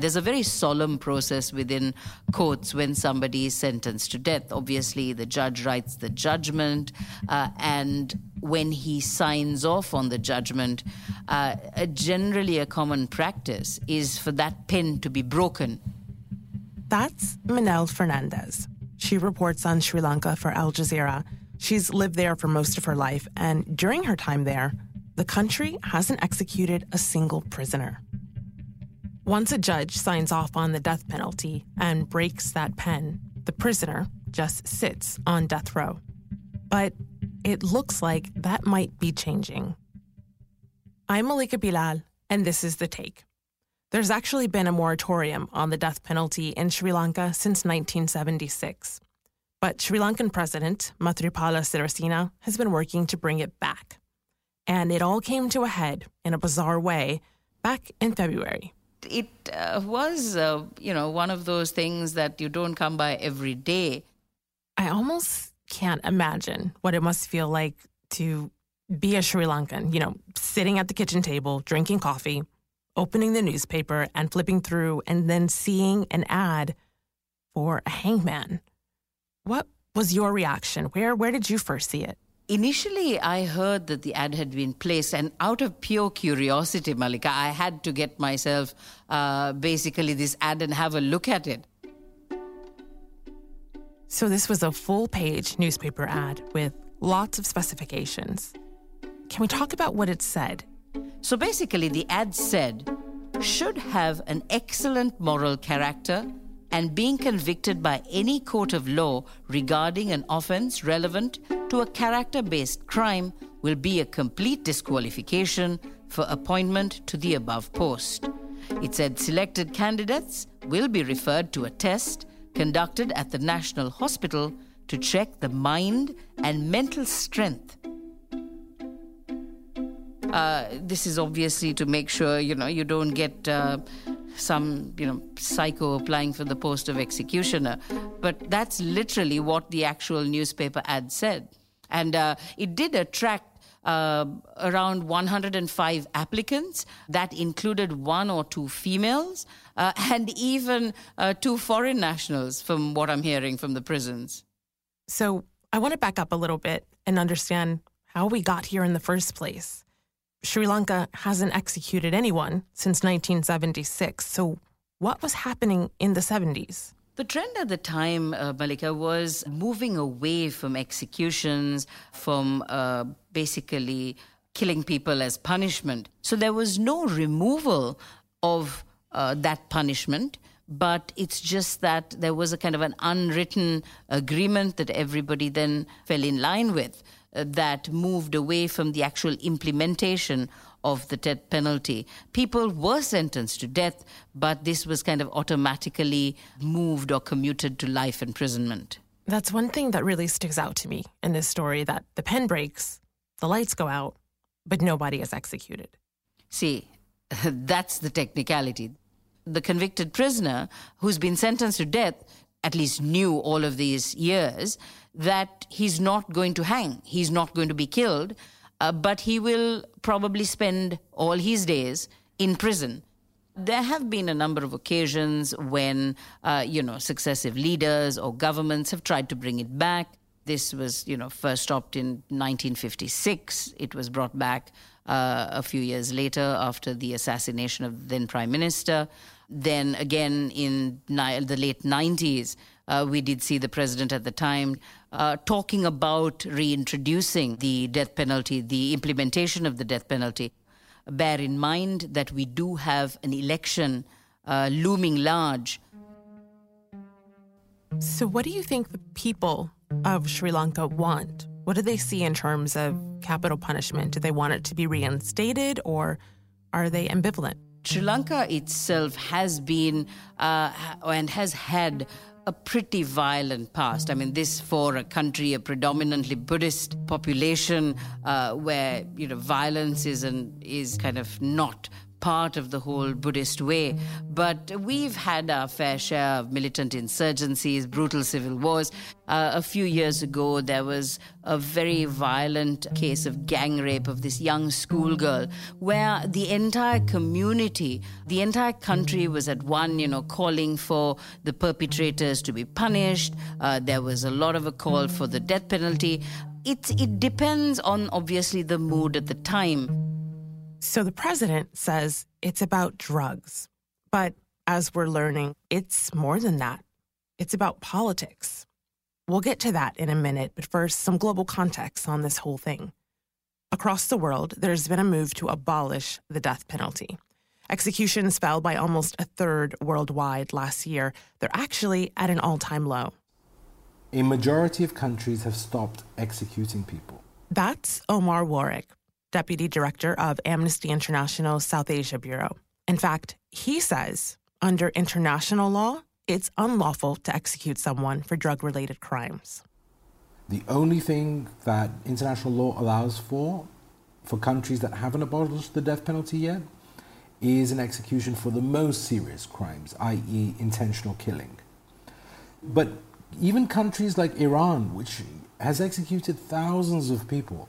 There's a very solemn process within courts when somebody is sentenced to death. Obviously, the judge writes the judgment, and when he signs off on the judgment, generally a common practice is for that pen to be broken. That's Manel Fernandez. She reports on Sri Lanka for Al Jazeera. She's lived there for most of her life, and during her time there, the country hasn't executed a single prisoner. Once a judge signs off on the death penalty and breaks that pen, the prisoner just sits on death row. But it looks like that might be changing. I'm Malika Bilal, and this is The Take. There's actually been a moratorium on the death penalty in Sri Lanka since 1976. But Sri Lankan President Maithripala Sirisena has been working to bring it back. And it all came to a head in a bizarre way back in February. It was, one of those things that you don't come by every day. I almost can't imagine what it must feel like to be a Sri Lankan, sitting at the kitchen table, drinking coffee, opening the newspaper and flipping through and then seeing an ad for a hangman. What was your reaction? Where did you first see it? Initially, I heard that the ad had been placed, and out of pure curiosity, Malika, I had to get myself basically this ad and have a look at it. So this was a full-page newspaper ad with lots of specifications. Can we talk about what it said? So basically, the ad said, should have an excellent moral character and being convicted by any court of law regarding an offense relevant to a character-based crime will be a complete disqualification for appointment to the above post. It said selected candidates will be referred to a test conducted at the National Hospital to check the mind and mental strength. This is obviously to make sure, you don't get some psycho applying for the post of executioner. But that's literally what the actual newspaper ad said. And it did attract around 105 applicants. That included one or two females and even two foreign nationals, from what I'm hearing from the prisons. So I want to back up a little bit and understand how we got here in the first place. Sri Lanka hasn't executed anyone since 1976. So what was happening in the 70s? The trend at the time, Malika, was moving away from executions, from basically killing people as punishment. So there was no removal of that punishment, but it's just that there was a kind of an unwritten agreement that everybody then fell in line with, that moved away from the actual implementation of the death penalty. People were sentenced to death, but this was kind of automatically moved or commuted to life imprisonment. That's one thing that really sticks out to me in this story, that the pen breaks, the lights go out, but nobody is executed. See, that's the technicality. The convicted prisoner who's been sentenced to death at least knew all of these years that he's not going to hang. He's not going to be killed, but he will probably spend all his days in prison. There have been a number of occasions when, successive leaders or governments have tried to bring it back. This was, first stopped in 1956. It was brought back a few years later after the assassination of the then Prime Minister. Then again, in the late 90s, we did see the president at the time talking about reintroducing the death penalty, the implementation of the death penalty. Bear in mind that we do have an election looming large. So what do you think the people of Sri Lanka want? What do they see in terms of capital punishment? Do they want it to be reinstated, or are they ambivalent? Sri Lanka itself has been and has had a pretty violent past. I mean, this for a country, a predominantly Buddhist population, where violence is kind of not part of the whole Buddhist way. But we've had our fair share of militant insurgencies, brutal civil wars. A few years ago, there was a very violent case of gang rape of this young schoolgirl, where the entire community, the entire country was at one, calling for the perpetrators to be punished. There was a lot of a call for the death penalty. It depends on, obviously, the mood at the time. So the president says it's about drugs. But as we're learning, it's more than that. It's about politics. We'll get to that in a minute, but first, some global context on this whole thing. Across the world, there's been a move to abolish the death penalty. Executions fell by almost a third worldwide last year. They're actually at an all-time low. A majority of countries have stopped executing people. That's Omar Warwick, Deputy Director of Amnesty International South Asia Bureau. In fact, he says, under international law, it's unlawful to execute someone for drug-related crimes. The only thing that international law allows for countries that haven't abolished the death penalty yet, is an execution for the most serious crimes, i.e. intentional killing. But even countries like Iran, which has executed thousands of people,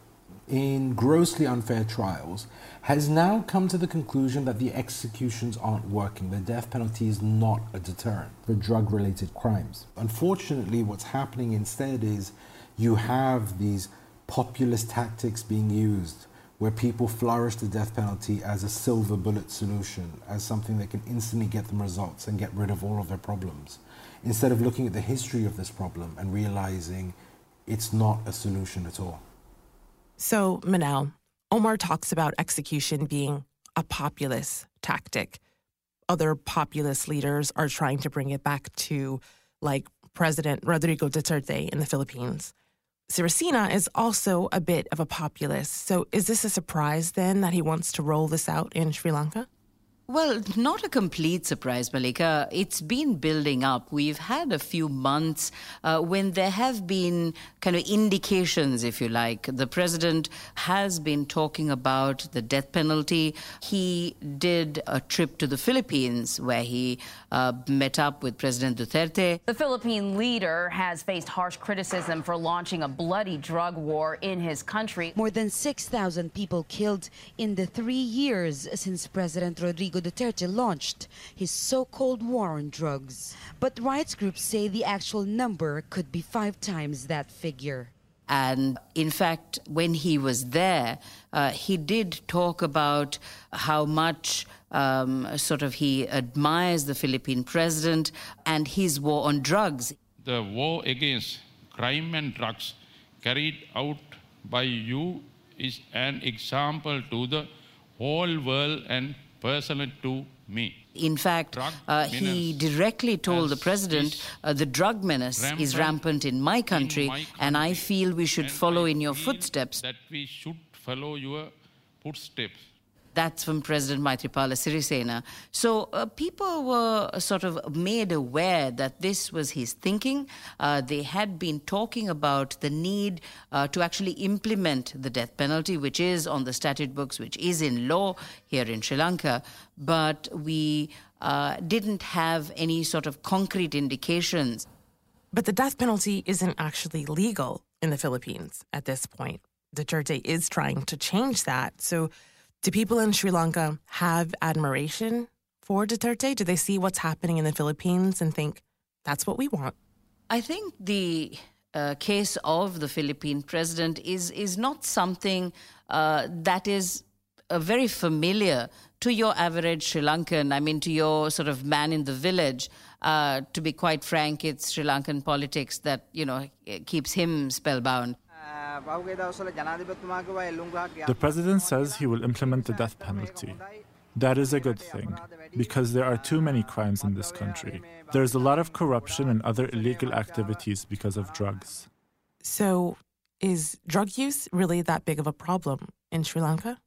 in grossly unfair trials, has now come to the conclusion that the executions aren't working. The death penalty is not a deterrent for drug-related crimes. Unfortunately, what's happening instead is you have these populist tactics being used where people flourish the death penalty as a silver bullet solution, as something that can instantly get them results and get rid of all of their problems, instead of looking at the history of this problem and realizing it's not a solution at all. So, Manel, Omar talks about execution being a populist tactic. Other populist leaders are trying to bring it back to, like, President Rodrigo Duterte in the Philippines. Sirisena is also a bit of a populist. So is this a surprise, then, that he wants to roll this out in Sri Lanka? Well, not a complete surprise, Malika. It's been building up. We've had a few months when there have been kind of indications, if you like. The president has been talking about the death penalty. He did a trip to the Philippines where he met up with President Duterte. The Philippine leader has faced harsh criticism for launching a bloody drug war in his country. More than 6,000 people killed in the 3 years since President Rodrigo Duterte launched his so-called war on drugs. But rights groups say the actual number could be 5 times that figure. And in fact, when he was there, he did talk about how much he admires the Philippine president and his war on drugs. The war against crime and drugs carried out by you is an example to the whole world and personal to me. In fact, he directly told the president, the drug menace is rampant in my country, and I feel we should follow in your footsteps. That we should follow your footsteps. That's from President Maithripala Sirisena. So people were sort of made aware that this was his thinking. They had been talking about the need to actually implement the death penalty, which is on the statute books, which is in law here in Sri Lanka. But we didn't have any sort of concrete indications. But the death penalty isn't actually legal in the Philippines at this point. Duterte is trying to change that. So do people in Sri Lanka have admiration for Duterte? Do they see what's happening in the Philippines and think, that's what we want? I think the case of the Philippine president is not something that is very familiar to your average Sri Lankan, to your sort of man in the village. To be quite frank, it's Sri Lankan politics that, keeps him spellbound. The president says he will implement the death penalty. That is a good thing, because there are too many crimes in this country. There is a lot of corruption and other illegal activities because of drugs. So is drug use really that big of a problem in Sri Lanka?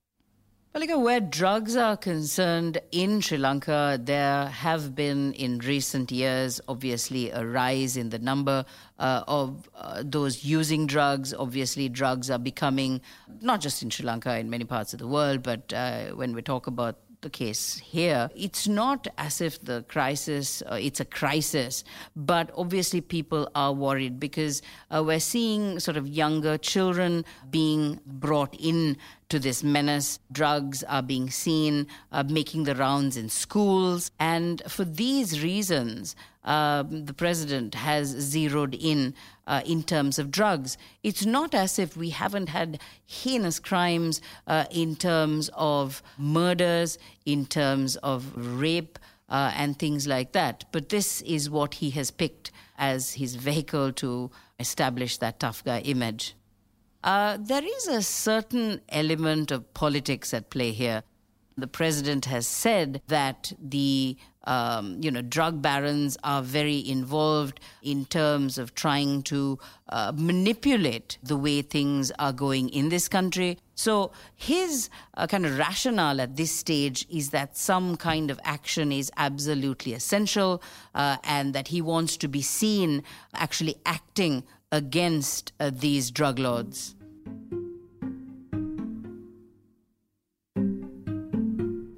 Malika, where drugs are concerned in Sri Lanka, there have been in recent years, obviously, a rise in the number of those using drugs. Obviously, drugs are becoming, not just in Sri Lanka, in many parts of the world, but when we talk about the case here. It's not as if the crisis, it's a crisis, but obviously people are worried because we're seeing sort of younger children being brought in to this menace. Drugs are being seen making the rounds in schools. And for these reasons, the president has zeroed in terms of drugs. It's not as if we haven't had heinous crimes in terms of murders, in terms of rape and things like that. But this is what he has picked as his vehicle to establish that tough guy image. There is a certain element of politics at play here. The president has said that the drug barons are very involved in terms of trying to manipulate the way things are going in this country. So his kind of rationale at this stage is that some kind of action is absolutely essential and that he wants to be seen actually acting against these drug lords.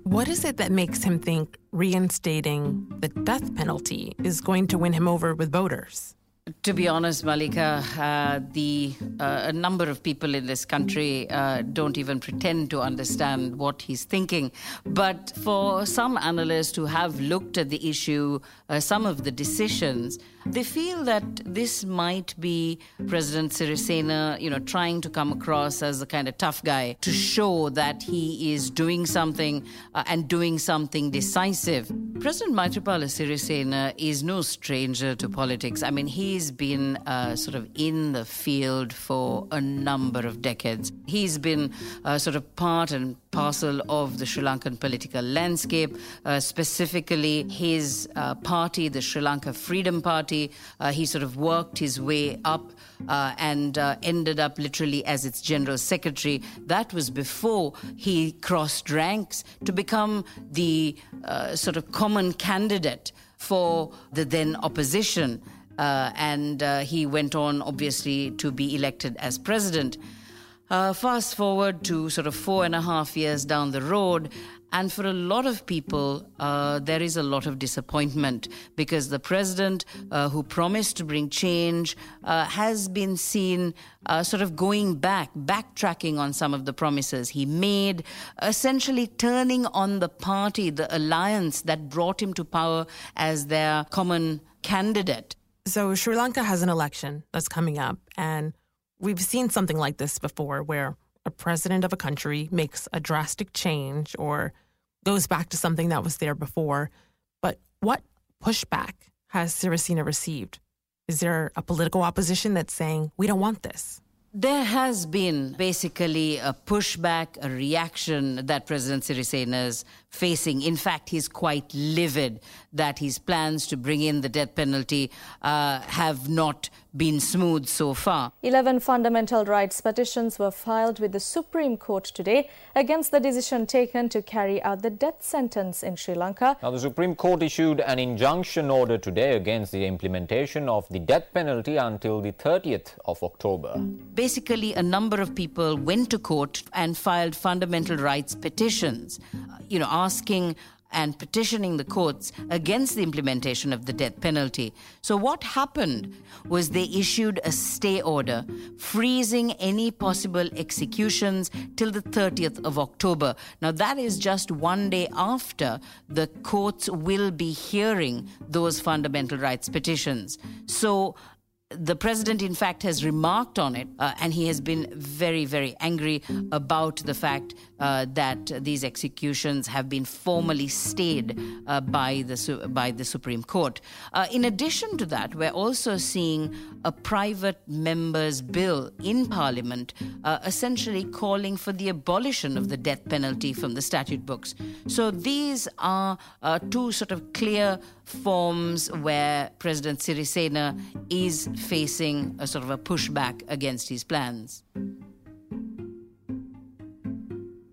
What is it that makes him think reinstating the death penalty is going to win him over with voters? To be honest, Malika, a number of people in this country don't even pretend to understand what he's thinking. But for some analysts who have looked at the issue, some of the decisions, they feel that this might be President Sirisena, trying to come across as a kind of tough guy to show that he is doing something and doing something decisive. President Maithripala Sirisena is no stranger to politics. I mean, he's been sort of in the field for a number of decades. He's been sort of part and parcel of the Sri Lankan political landscape, specifically his party, the Sri Lanka Freedom Party. He sort of worked his way up and ended up literally as its general secretary. That was before he crossed ranks to become the sort of common candidate for the then opposition. And he went on, obviously, to be elected as president. Fast forward to sort of 4.5 years down the road, and for a lot of people, there is a lot of disappointment because the president who promised to bring change has been seen sort of going back, backtracking on some of the promises he made, essentially turning on the party, the alliance that brought him to power as their common candidate. So Sri Lanka has an election that's coming up, and we've seen something like this before where a president of a country makes a drastic change or goes back to something that was there before. But what pushback has Sirisena received? Is there a political opposition that's saying, we don't want this? There has been basically a pushback, a reaction that President Sirisena is facing. In fact, he's quite livid that his plans to bring in the death penalty have not been smooth so far. 11 fundamental rights petitions were filed with the Supreme Court today against the decision taken to carry out the death sentence in Sri Lanka. Now, the Supreme Court issued an injunction order today against the implementation of the death penalty until the 30th of October. Basically, a number of people went to court and filed fundamental rights petitions, asking and petitioning the courts against the implementation of the death penalty. So what happened was they issued a stay order, freezing any possible executions till the 30th of October. Now, that is just one day after the courts will be hearing those fundamental rights petitions. So the president, in fact, has remarked on it, and he has been very, very angry about the fact that these executions have been formally stayed by the Supreme Court. In addition to that, we're also seeing a private member's bill in Parliament essentially calling for the abolition of the death penalty from the statute books. So these are two sort of clear forms where President Sirisena is facing a sort of a pushback against his plans.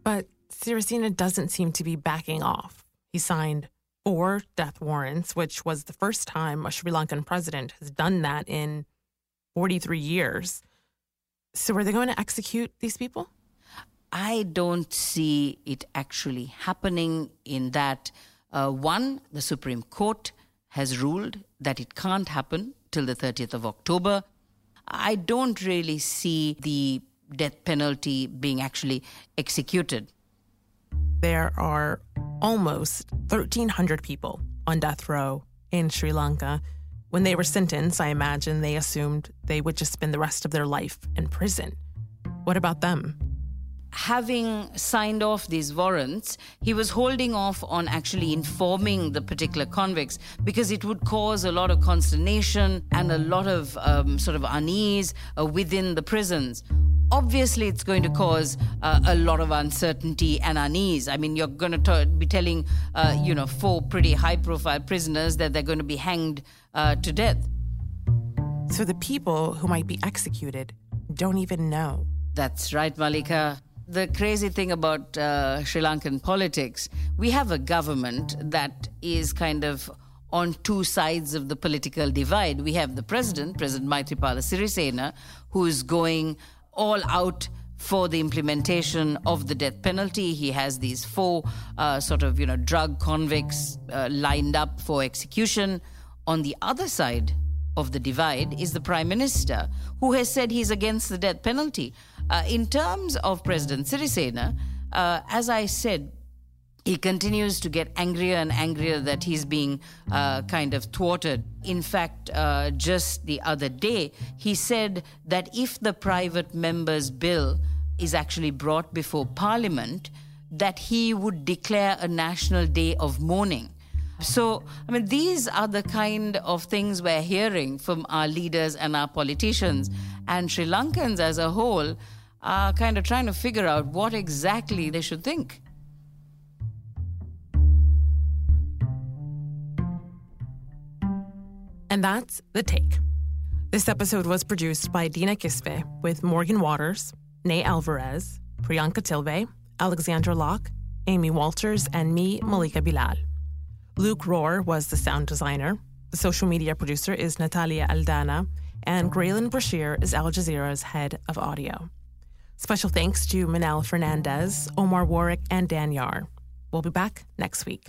But Sirisena doesn't seem to be backing off. He signed 4 death warrants, which was the first time a Sri Lankan president has done that in 43 years. So are they going to execute these people? I don't see it actually happening in that, one, the Supreme Court has ruled that it can't happen till the 30th of October. I don't really see the death penalty being actually executed. There are almost 1,300 people on death row in Sri Lanka. When they were sentenced, I imagine they assumed they would just spend the rest of their life in prison. What about them? Having signed off these warrants, he was holding off on actually informing the particular convicts because it would cause a lot of consternation and a lot of unease within the prisons. Obviously, it's going to cause a lot of uncertainty and unease. I mean, you're going to be telling, four pretty high-profile prisoners that they're going to be hanged to death. So the people who might be executed don't even know. That's right, Malika. The crazy thing about Sri Lankan politics, we have a government that is kind of on two sides of the political divide. We have the president, President Maithripala Sirisena, who is going all out for the implementation of the death penalty. He has these four drug convicts lined up for execution. On the other side of the divide is the prime minister, who has said he's against the death penalty. In terms of President Sirisena, as I said, he continues to get angrier and angrier that he's being thwarted. In fact, just the other day, he said that if the private member's bill is actually brought before Parliament, that he would declare a national day of mourning. So, I mean, these are the kind of things we're hearing from our leaders and our politicians. And Sri Lankans as a whole are kind of trying to figure out what exactly they should think. And that's The Take. This episode was produced by Dina Kispé with Morgan Waters, Ney Alvarez, Priyanka Tilbe, Alexandra Locke, Amy Walters, and me, Malika Bilal. Luke Rohr was the sound designer. The social media producer is Natalia Aldana, and Graylin Brashear is Al Jazeera's head of audio. Special thanks to Manel Fernandez, Omar Warwick, and Dan Yar. We'll be back next week.